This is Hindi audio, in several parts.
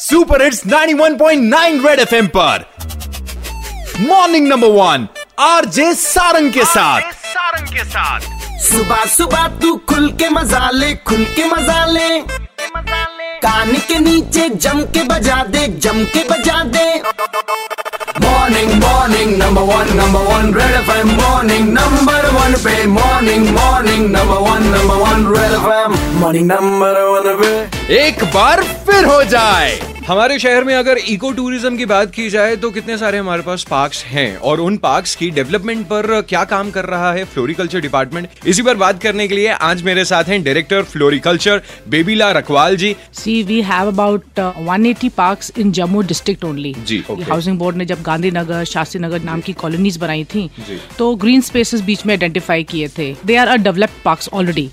सुपर हिट्स 91.9 रेड एफएम पर morning number one RJ Sarang के साथ सुबह सुबह तू खुल के मजा ले कान के नीचे जम के बजा दे morning morning number one red FM morning number one पे morning number one red FM morning number one पे एक बार फिर हो जाए। हमारे शहर में अगर इको टूरिज्म की बात की जाए तो कितने सारे हमारे पास पार्क्स हैं और उन पार्क्स की डेवलपमेंट पर क्या काम कर रहा है फ्लोरिकल्चर डिपार्टमेंट, इसी पर बात करने के लिए आज मेरे साथ हैं director floriculture Babila Rakhwal ji. See we have about 180 parks in Jammu district only ji. Housing board ने जब गांधी नगर शास्त्री नगर नाम की कॉलोनीज बनाई थी तो ग्रीन स्पेसेस बीच में आइडेंटिफाई किए थे। They are a developed parks already.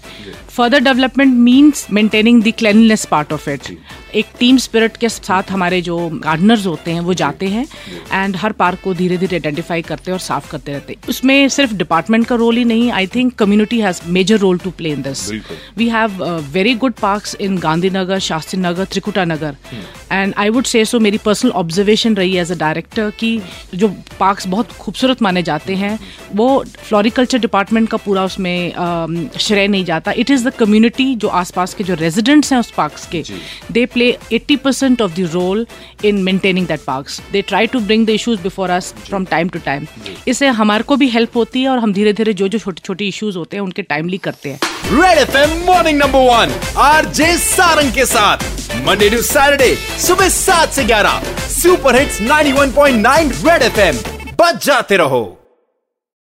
Further development means maintaining the cleanliness part of it. एक टीम स्पिरिट के साथ हमारे जो गार्डनर्स होते हैं वो जाते हैं एंड हर पार्क को धीरे धीरे आइडेंटिफाई करते हैं और साफ करते रहते हैं। उसमें सिर्फ डिपार्टमेंट का रोल ही नहीं, I think community has major role to play in this. We have very good parks in Gandhi Nagar, Shastri Nagar, Trikuta Nagar and I would say so मेरी पर्सनल ऑब्जर्वेशन रही एज अ डायरेक्टर कि जो पार्क्स बहुत खूबसूरत माने जाते हैं वो फ्लोरिकल्चर डिपार्टमेंट का पूरा उसमें श्रेय नहीं जाता। इट इज़ द कम्युनिटी जो आसपास के जो रेजिडेंट्स हैं उस पार्क्स के, they play 80% of the role in maintaining that parks. They try to bring the issues before us from time to time. इससे हमारे को भी help होती है और हम धीरे धीरे जो जो छोटे छोटे issues होते हैं उनके timely करते हैं। Red FM Morning Number One, RJ Sarang के साथ Monday to Saturday सुबह 7 से 11 Super Hits 91.9 Red FM बच जाते रहो।